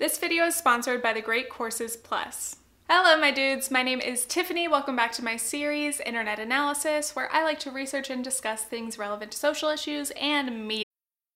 This video is sponsored by The Great Courses Plus. Hello my dudes, my name is Tiffany. Welcome back to my series, Internet Analysis, where I like to research and discuss things relevant to social issues and media.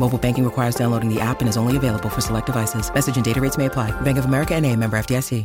Mobile banking requires downloading the app and is only available for select devices. Message and data rates may apply. Bank of America NA, member FDIC.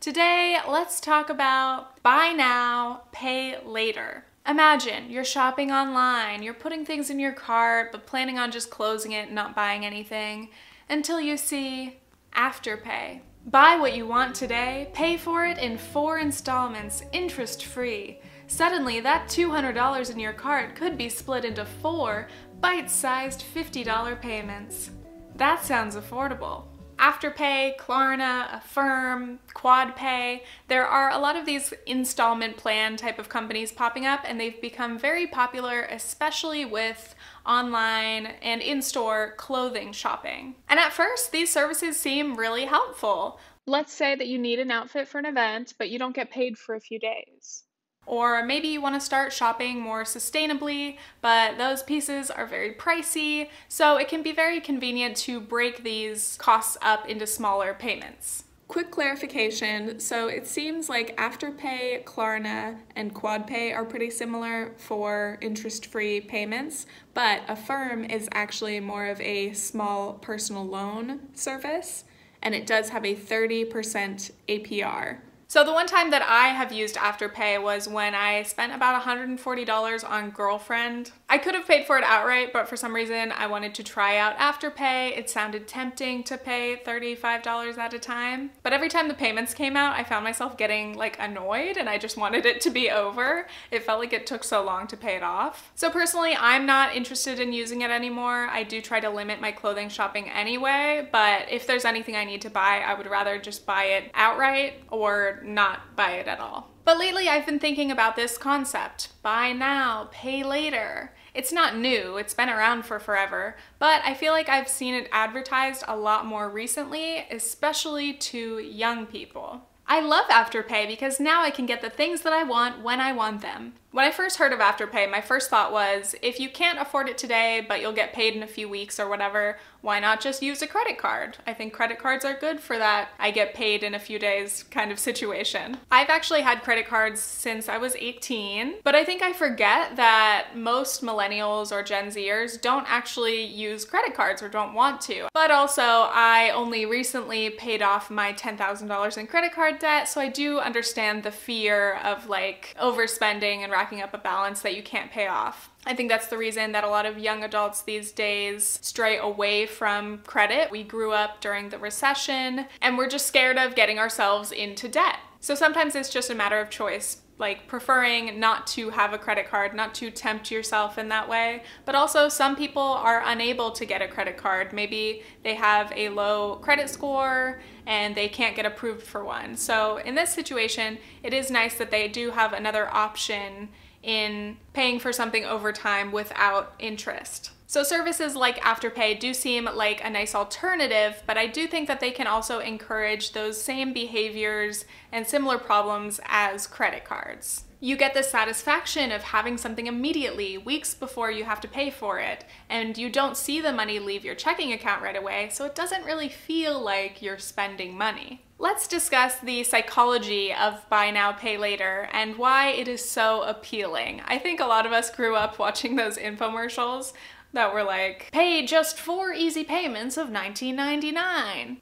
Today, let's talk about buy now, pay later. Imagine you're shopping online, you're putting things in your cart, but planning on just closing it and not buying anything until you see Afterpay. Buy what you want today, pay for it in 4 installments, interest-free. Suddenly, that $200 in your cart could be split into 4 bite-sized $50 payments. That sounds affordable. Afterpay, Klarna, Affirm, Quadpay, there are a lot of these installment plan type of companies popping up, and they've become very popular, especially with online and in-store clothing shopping. And at first, these services seem really helpful. Let's say that you need an outfit for an event, but you don't get paid for a few days. Or maybe you want to start shopping more sustainably, but those pieces are very pricey, so it can be very convenient to break these costs up into smaller payments. Quick clarification, so it seems like Afterpay, Klarna, and Quadpay are pretty similar for interest-free payments, but Affirm is actually more of a small personal loan service, and it does have a 30% APR. So the one time that I have used Afterpay was when I spent about $140 on Girlfriend. I could have paid for it outright, but for some reason I wanted to try out Afterpay. It sounded tempting to pay $35 at a time. But every time the payments came out, I found myself getting annoyed and I just wanted it to be over. It felt like it took so long to pay it off. So personally, I'm not interested in using it anymore. I do try to limit my clothing shopping anyway, but if there's anything I need to buy, I would rather just buy it outright or not buy it at all. But lately I've been thinking about this concept, buy now, pay later. It's not new, it's been around for forever, but I feel like I've seen it advertised a lot more recently, especially to young people. I love Afterpay because now I can get the things that I want when I want them. When I first heard of Afterpay, my first thought was, if you can't afford it today, but you'll get paid in a few weeks or whatever, why not just use a credit card? I think credit cards are good for that I get paid in a few days kind of situation. I've actually had credit cards since I was 18, but I think I forget that most millennials or Gen Zers don't actually use credit cards or don't want to. But also, I only recently paid off my $10,000 in credit card debt, so I do understand the fear of overspending and racking up a balance that you can't pay off. I think that's the reason that a lot of young adults these days stray away from credit. We grew up during the recession and we're just scared of getting ourselves into debt. So sometimes it's just a matter of choice, preferring not to have a credit card, not to tempt yourself in that way. But also some people are unable to get a credit card. Maybe they have a low credit score and they can't get approved for one. So in this situation, it is nice that they do have another option in paying for something over time without interest. So services like Afterpay do seem like a nice alternative, but I do think that they can also encourage those same behaviors and similar problems as credit cards. You get the satisfaction of having something immediately, weeks before you have to pay for it, and you don't see the money leave your checking account right away, so it doesn't really feel like you're spending money. Let's discuss the psychology of buy now, pay later and why it is so appealing. I think a lot of us grew up watching those infomercials that were like, pay just 4 easy payments of $19.99.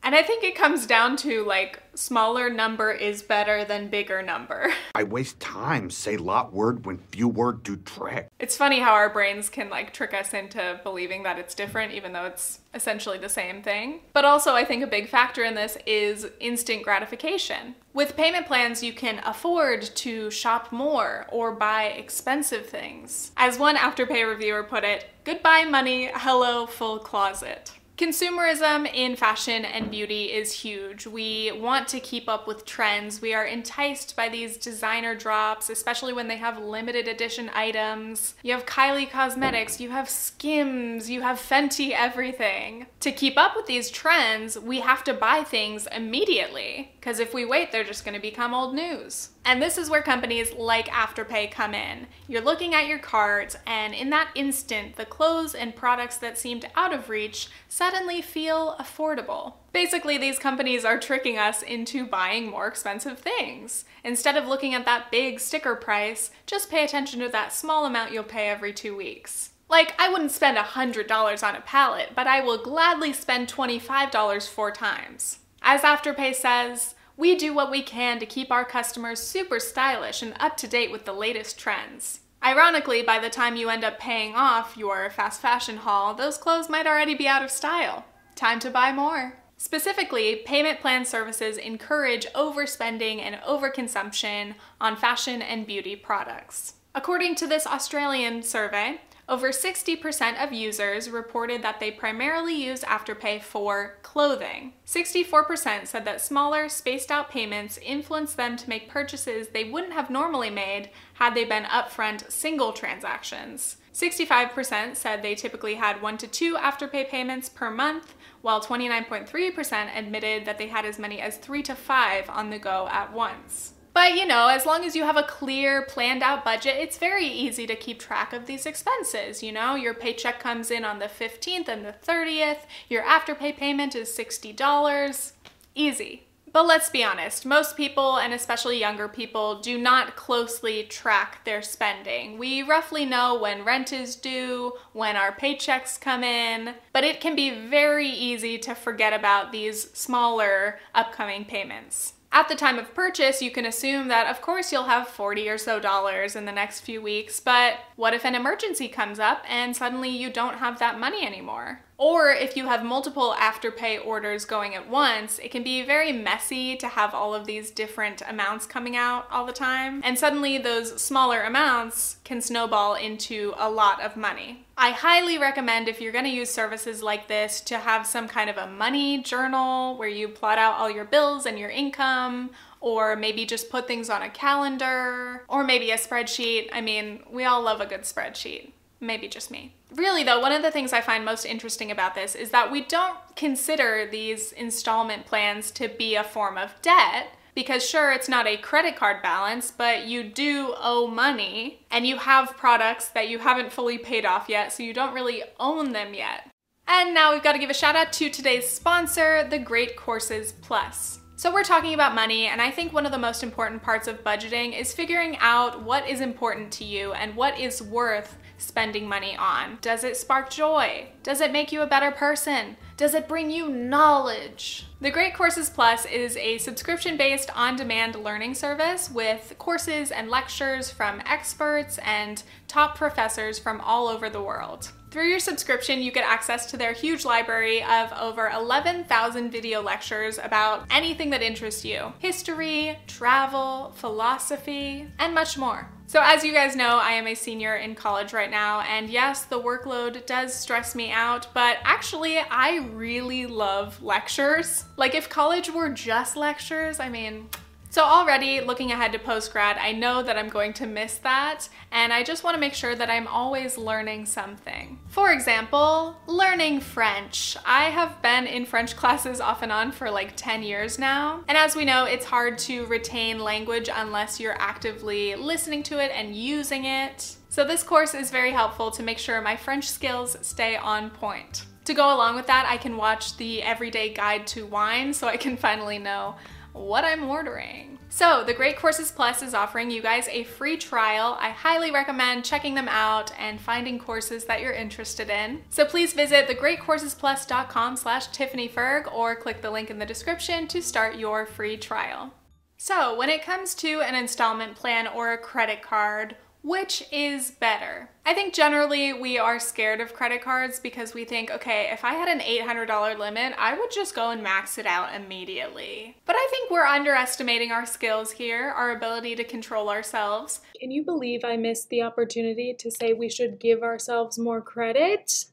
And I think it comes down to like, smaller number is better than bigger number. I waste time, say lot word when few word do trick. It's funny how our brains can like trick us into believing that it's different even though it's essentially the same thing. But also I think a big factor in this is instant gratification. With payment plans, you can afford to shop more or buy expensive things. As one Afterpay reviewer put it, goodbye money, hello full closet. Consumerism in fashion and beauty is huge. We want to keep up with trends. We are enticed by these designer drops, especially when they have limited edition items. You have Kylie Cosmetics, you have Skims, you have Fenty, everything. To keep up with these trends, we have to buy things immediately, because if we wait, they're just going to become old news. And this is where companies like Afterpay come in. You're looking at your cart, and in that instant, the clothes and products that seemed out of reach suddenly feel affordable. Basically, these companies are tricking us into buying more expensive things. Instead of looking at that big sticker price, just pay attention to that small amount you'll pay every 2 weeks. Like, I wouldn't spend $100 on a palette, but I will gladly spend $25 4 times. As Afterpay says, we do what we can to keep our customers super stylish and up to date with the latest trends. Ironically, by the time you end up paying off your fast fashion haul, those clothes might already be out of style. Time to buy more. Specifically, payment plan services encourage overspending and overconsumption on fashion and beauty products. According to this Australian survey, over 60% of users reported that they primarily used Afterpay for clothing. 64% said that smaller, spaced-out payments influenced them to make purchases they wouldn't have normally made had they been upfront single transactions. 65% said they typically had 1 to 2 Afterpay payments per month, while 29.3% admitted that they had as many as 3 to 5 on the go at once. But you know, as long as you have a clear, planned out budget, it's very easy to keep track of these expenses, you know? Your paycheck comes in on the 15th and the 30th, your Afterpay payment is $60. Easy. But let's be honest, most people, and especially younger people, do not closely track their spending. We roughly know when rent is due, when our paychecks come in, but it can be very easy to forget about these smaller upcoming payments. At the time of purchase, you can assume that, of course, you'll have $40 or so in the next few weeks, but what if an emergency comes up and suddenly you don't have that money anymore? Or if you have multiple Afterpay orders going at once, it can be very messy to have all of these different amounts coming out all the time, and suddenly those smaller amounts can snowball into a lot of money. I highly recommend, if you're going to use services like this, to have some kind of a money journal where you plot out all your bills and your income, or maybe just put things on a calendar, or maybe a spreadsheet. I mean, we all love a good spreadsheet. Maybe just me. Really though, one of the things I find most interesting about this is that we don't consider these installment plans to be a form of debt. Because sure, it's not a credit card balance, but you do owe money, and you have products that you haven't fully paid off yet, so you don't really own them yet. And now we've got to give a shout out to today's sponsor, The Great Courses Plus. So we're talking about money, and I think one of the most important parts of budgeting is figuring out what is important to you and what is worth spending money on. Does it spark joy? Does it make you a better person? Does it bring you knowledge? The Great Courses Plus is a subscription-based on-demand learning service with courses and lectures from experts and top professors from all over the world. Through your subscription, you get access to their huge library of over 11,000 video lectures about anything that interests you. History, travel, philosophy, and much more. So as you guys know, I am a senior in college right now, and yes, the workload does stress me out, but actually I really love lectures. Like, if college were just lectures, I mean... So already, looking ahead to post-grad, I know that I'm going to miss that, and I just want to make sure that I'm always learning something. For example, learning French. I have been in French classes off and on for like 10 years now, and as we know, it's hard to retain language unless you're actively listening to it and using it. So this course is very helpful to make sure my French skills stay on point. To go along with that, I can watch the Everyday Guide to Wine, so I can finally know what I'm ordering. So The Great Courses Plus is offering you guys a free trial. I highly recommend checking them out and finding courses that you're interested in. So please visit thegreatcoursesplus.com/TiffanyFerg or click the link in the description to start your free trial. So when it comes to an installment plan or a credit card, which is better? I think generally we are scared of credit cards because we think, okay, if I had an $800 limit, I would just go and max it out immediately. But I think we're underestimating our skills here, our ability to control ourselves. Can you believe I missed the opportunity to say we should give ourselves more credit?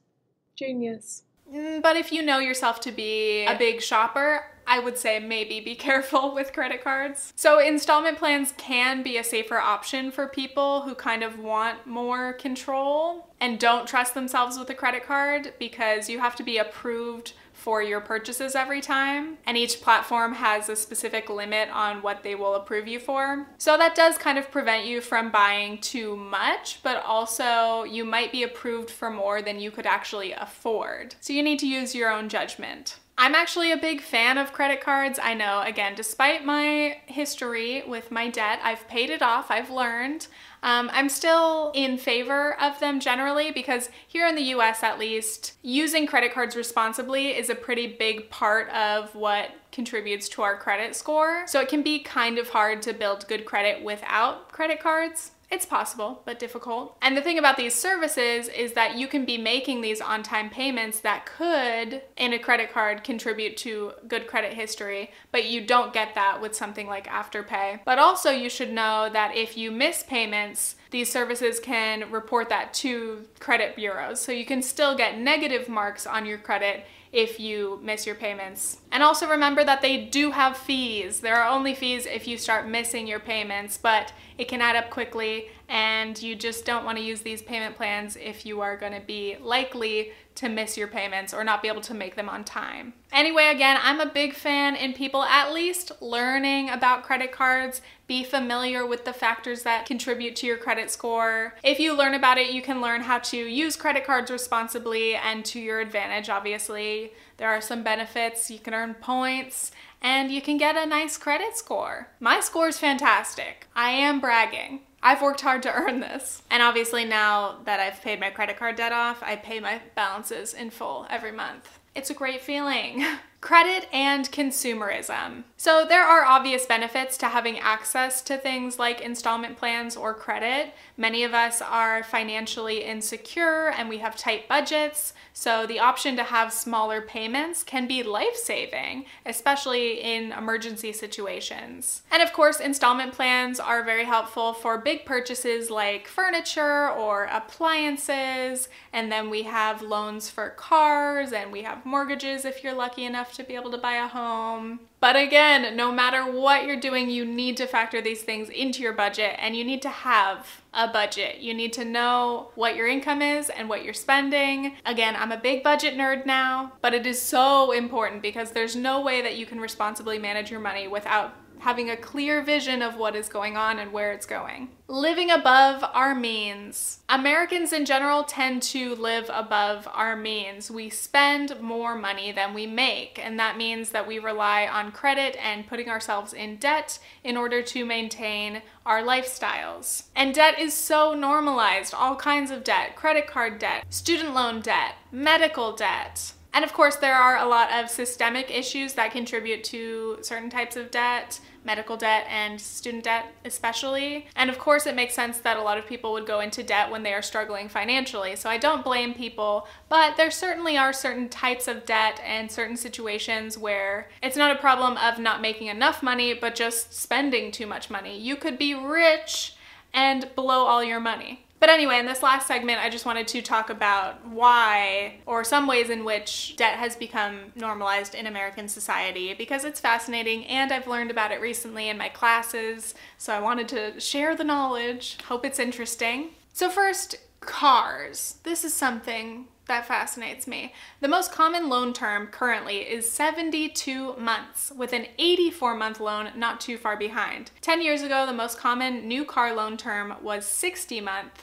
Genius. But if you know yourself to be a big shopper, I would say maybe be careful with credit cards. So installment plans can be a safer option for people who kind of want more control and don't trust themselves with a credit card, because you have to be approved for your purchases every time, and each platform has a specific limit on what they will approve you for. So that does kind of prevent you from buying too much, but also you might be approved for more than you could actually afford. So you need to use your own judgment. I'm actually a big fan of credit cards. I know, again, despite my history with my debt, I've paid it off, I've learned. I'm still in favor of them generally because here in the US at least, using credit cards responsibly is a pretty big part of what contributes to our credit score. So it can be kind of hard to build good credit without credit cards. It's possible, but difficult. And the thing about these services is that you can be making these on-time payments that could, in a credit card, contribute to good credit history, but you don't get that with something like Afterpay. But also you should know that if you miss payments, these services can report that to credit bureaus. So you can still get negative marks on your credit if you miss your payments. And also remember that they do have fees. There are only fees if you start missing your payments, but it can add up quickly, and you just don't want to use these payment plans if you are going to be likely to miss your payments or not be able to make them on time. Anyway, again, I'm a big fan in people at least learning about credit cards. Be familiar with the factors that contribute to your credit score. If you learn about it, you can learn how to use credit cards responsibly and to your advantage, obviously. There are some benefits. You can earn points and you can get a nice credit score. My score is fantastic. I am bragging. I've worked hard to earn this. And obviously now that I've paid my credit card debt off, I pay my balances in full every month. It's a great feeling. Credit and consumerism. So there are obvious benefits to having access to things like installment plans or credit. Many of us are financially insecure and we have tight budgets, so the option to have smaller payments can be life-saving, especially in emergency situations. And of course, installment plans are very helpful for big purchases like furniture or appliances, and then we have loans for cars, and we have mortgages if you're lucky enough to be able to buy a home. But again, no matter what you're doing, you need to factor these things into your budget, and you need to have a budget. You need to know what your income is and what you're spending. Again, I'm a big budget nerd now, but it is so important because there's no way that you can responsibly manage your money without having a clear vision of what is going on and where it's going. Living above our means. Americans in general tend to live above our means. We spend more money than we make, and that means that we rely on credit and putting ourselves in debt in order to maintain our lifestyles. And debt is so normalized. All kinds of debt, credit card debt, student loan debt, medical debt. And of course, there are a lot of systemic issues that contribute to certain types of debt, medical debt and student debt especially. And of course, it makes sense that a lot of people would go into debt when they are struggling financially. So I don't blame people, but there certainly are certain types of debt and certain situations where it's not a problem of not making enough money, but just spending too much money. You could be rich and blow all your money. But anyway, in this last segment, I just wanted to talk about why, or some ways in which debt has become normalized in American society, because it's fascinating and I've learned about it recently in my classes, so I wanted to share the knowledge. Hope it's interesting. So first, cars. This is something that fascinates me. The most common loan term currently is 72 months, with an 84-month loan not too far behind. 10 years ago, the most common new car loan term was 60 months.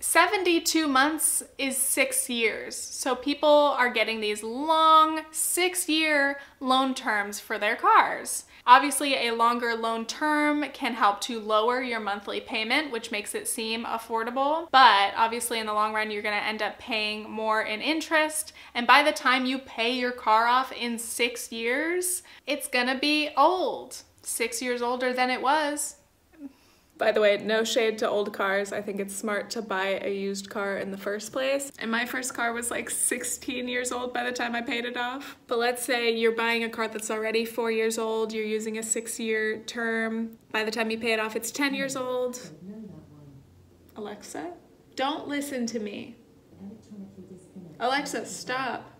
72 months is 6 years. So people are getting these long 6-year loan terms for their cars. Obviously, a longer loan term can help to lower your monthly payment, which makes it seem affordable. But obviously, in the long run, you're going to end up paying more in interest. And by the time you pay your car off in 6 years, it's going to be old. 6 years older than it was. By the way, no shade to old cars. I think it's smart to buy a used car in the first place. And my first car was like 16 years old by the time I paid it off. But let's say you're buying a car that's already 4 years old, you're using a 6-year term. By the time you pay it off, it's 10 years old. Alexa, don't listen to me. Alexa, stop.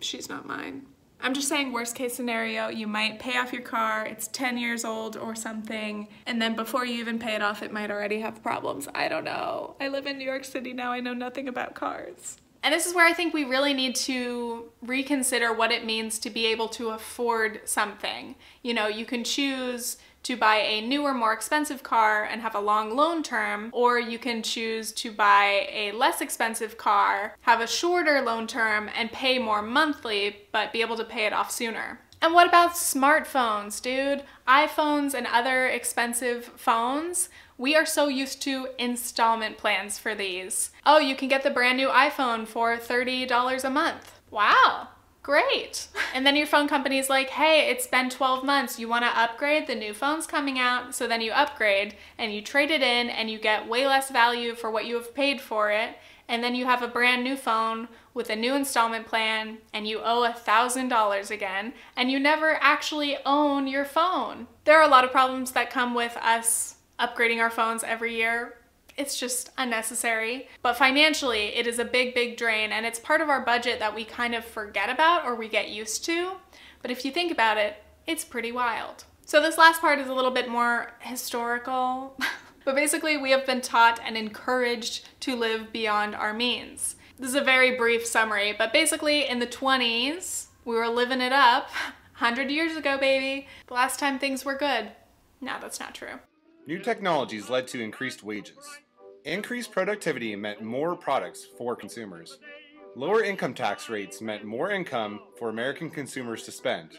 She's not mine. I'm just saying, worst case scenario, you might pay off your car, it's 10 years old or something, and then before you even pay it off, it might already have problems. I don't know. I live in New York City now, I know nothing about cars. And this is where I think we really need to reconsider what it means to be able to afford something. You know, you can choose to buy a newer, more expensive car and have a long loan term, or you can choose to buy a less expensive car, have a shorter loan term, and pay more monthly, but be able to pay it off sooner. And what about smartphones, dude? iPhones and other expensive phones, we are so used to installment plans for these. Oh, you can get the brand new iPhone for $30 a month. Wow. Great. And then your phone company's like, hey, it's been 12 months. You want to upgrade? The new phone's coming out. So then you upgrade and you trade it in and you get way less value for what you have paid for it. And then you have a brand new phone with a new installment plan and you owe $1,000 again and you never actually own your phone. There are a lot of problems that come with us upgrading our phones every year. It's just unnecessary. But financially, it is a big, big drain, and it's part of our budget that we kind of forget about or we get used to. But if you think about it, it's pretty wild. So this last part is a little bit more historical, but basically we have been taught and encouraged to live beyond our means. This is a very brief summary, but basically in the 20s, we were living it up. 100 years ago, baby. The last time things were good. No, that's not true. New technologies led to increased wages. Increased productivity meant more products for consumers. Lower income tax rates meant more income for American consumers to spend.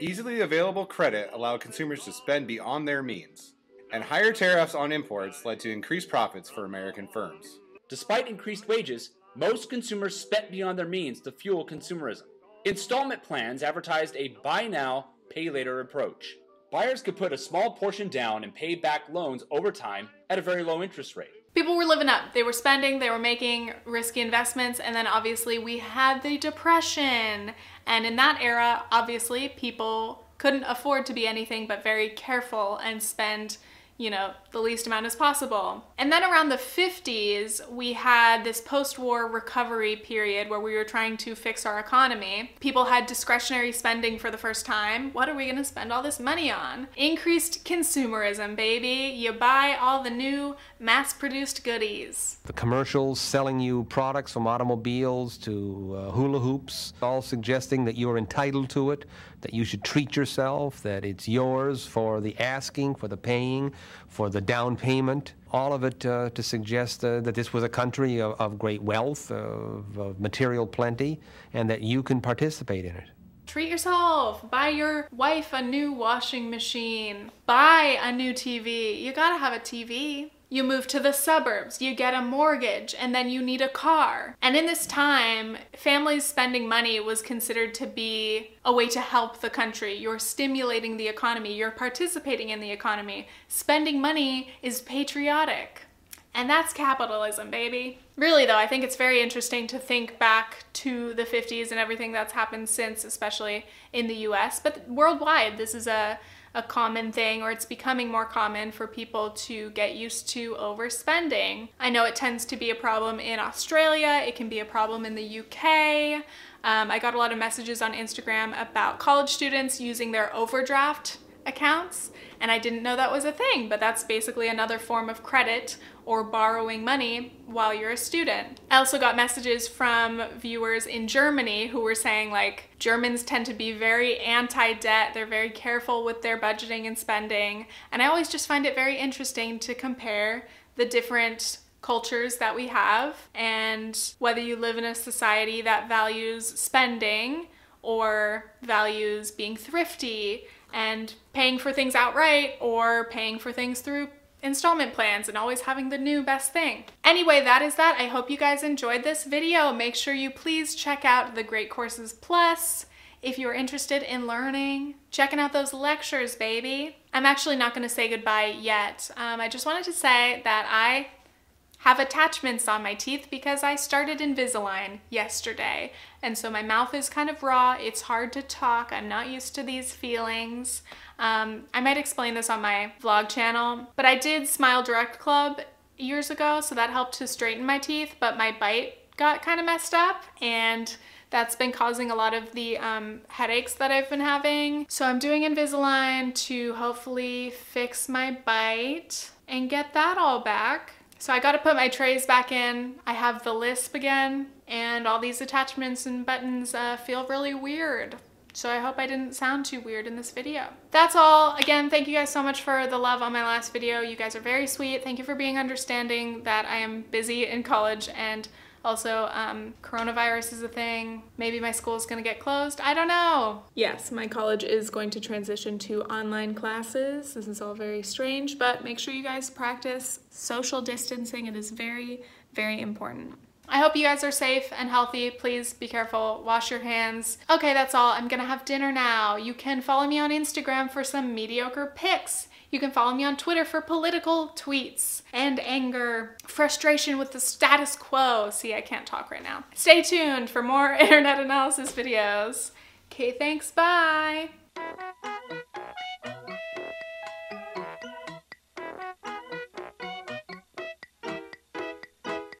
Easily available credit allowed consumers to spend beyond their means. And higher tariffs on imports led to increased profits for American firms. Despite increased wages, most consumers spent beyond their means to fuel consumerism. Installment plans advertised a buy now, pay later approach. Buyers could put a small portion down and pay back loans over time at a very low interest rate. People were living up. They were spending, they were making risky investments, and then obviously we had the Depression. And in that era, obviously, people couldn't afford to be anything but very careful and spend, you know, the least amount as possible. And then around the 50s, we had this post-war recovery period where we were trying to fix our economy. People had discretionary spending for the first time. What are we gonna spend all this money on? Increased consumerism, baby. You buy all the new mass-produced goodies. The commercials selling you products from automobiles to hula hoops, all suggesting that you're entitled to it, that you should treat yourself, that it's yours for the asking, for the paying, for the down payment, all of it to suggest that this was a country of great wealth, of material plenty, and that you can participate in it. Treat yourself. Buy your wife a new washing machine. Buy a new TV. You gotta have a TV. You move to the suburbs, you get a mortgage, and then you need a car. And in this time, families spending money was considered to be a way to help the country. You're stimulating the economy, you're participating in the economy. Spending money is patriotic. And that's capitalism, baby. Really though, I think it's very interesting to think back to the 50s and everything that's happened since, especially in the US, but worldwide, this is a common thing, or it's becoming more common for people to get used to overspending. I know it tends to be a problem in Australia, it can be a problem in the UK. I got a lot of messages on Instagram about college students using their overdraft accounts, and I didn't know that was a thing, but that's basically another form of credit or borrowing money while you're a student. I also got messages from viewers in Germany who were saying, like, Germans tend to be very anti-debt, they're very careful with their budgeting and spending, and I always just find it very interesting to compare the different cultures that we have, and whether you live in a society that values spending or values being thrifty and paying for things outright or paying for things through installment plans and always having the new best thing. Anyway, that is that. I hope you guys enjoyed this video. Make sure you please check out The Great Courses Plus if you're interested in learning, checking out those lectures, baby. I'm actually not gonna say goodbye yet. I just wanted to say that I have attachments on my teeth because I started Invisalign yesterday. And so my mouth is kind of raw. It's hard to talk. I'm not used to these feelings. I might explain this on my vlog channel, but I did Smile Direct Club years ago, so that helped to straighten my teeth, but my bite got kind of messed up, and that's been causing a lot of the headaches that I've been having. So I'm doing Invisalign to hopefully fix my bite and get that all back. So I gotta put my trays back in. I have the lisp again, and all these attachments and buttons feel really weird. So I hope I didn't sound too weird in this video. That's all. Again, thank you guys so much for the love on my last video. You guys are very sweet. Thank you for being understanding that I am busy in college, and also coronavirus is a thing. Maybe my school's gonna get closed. I don't know. Yes, my college is going to transition to online classes. This is all very strange, but make sure you guys practice social distancing. It is very, very important. I hope you guys are safe and healthy. Please be careful, wash your hands. Okay, that's all. I'm gonna have dinner now. You can follow me on Instagram for some mediocre pics. You can follow me on Twitter for political tweets and anger, frustration with the status quo. See, I can't talk right now. Stay tuned for more internet analysis videos. Okay, thanks, bye.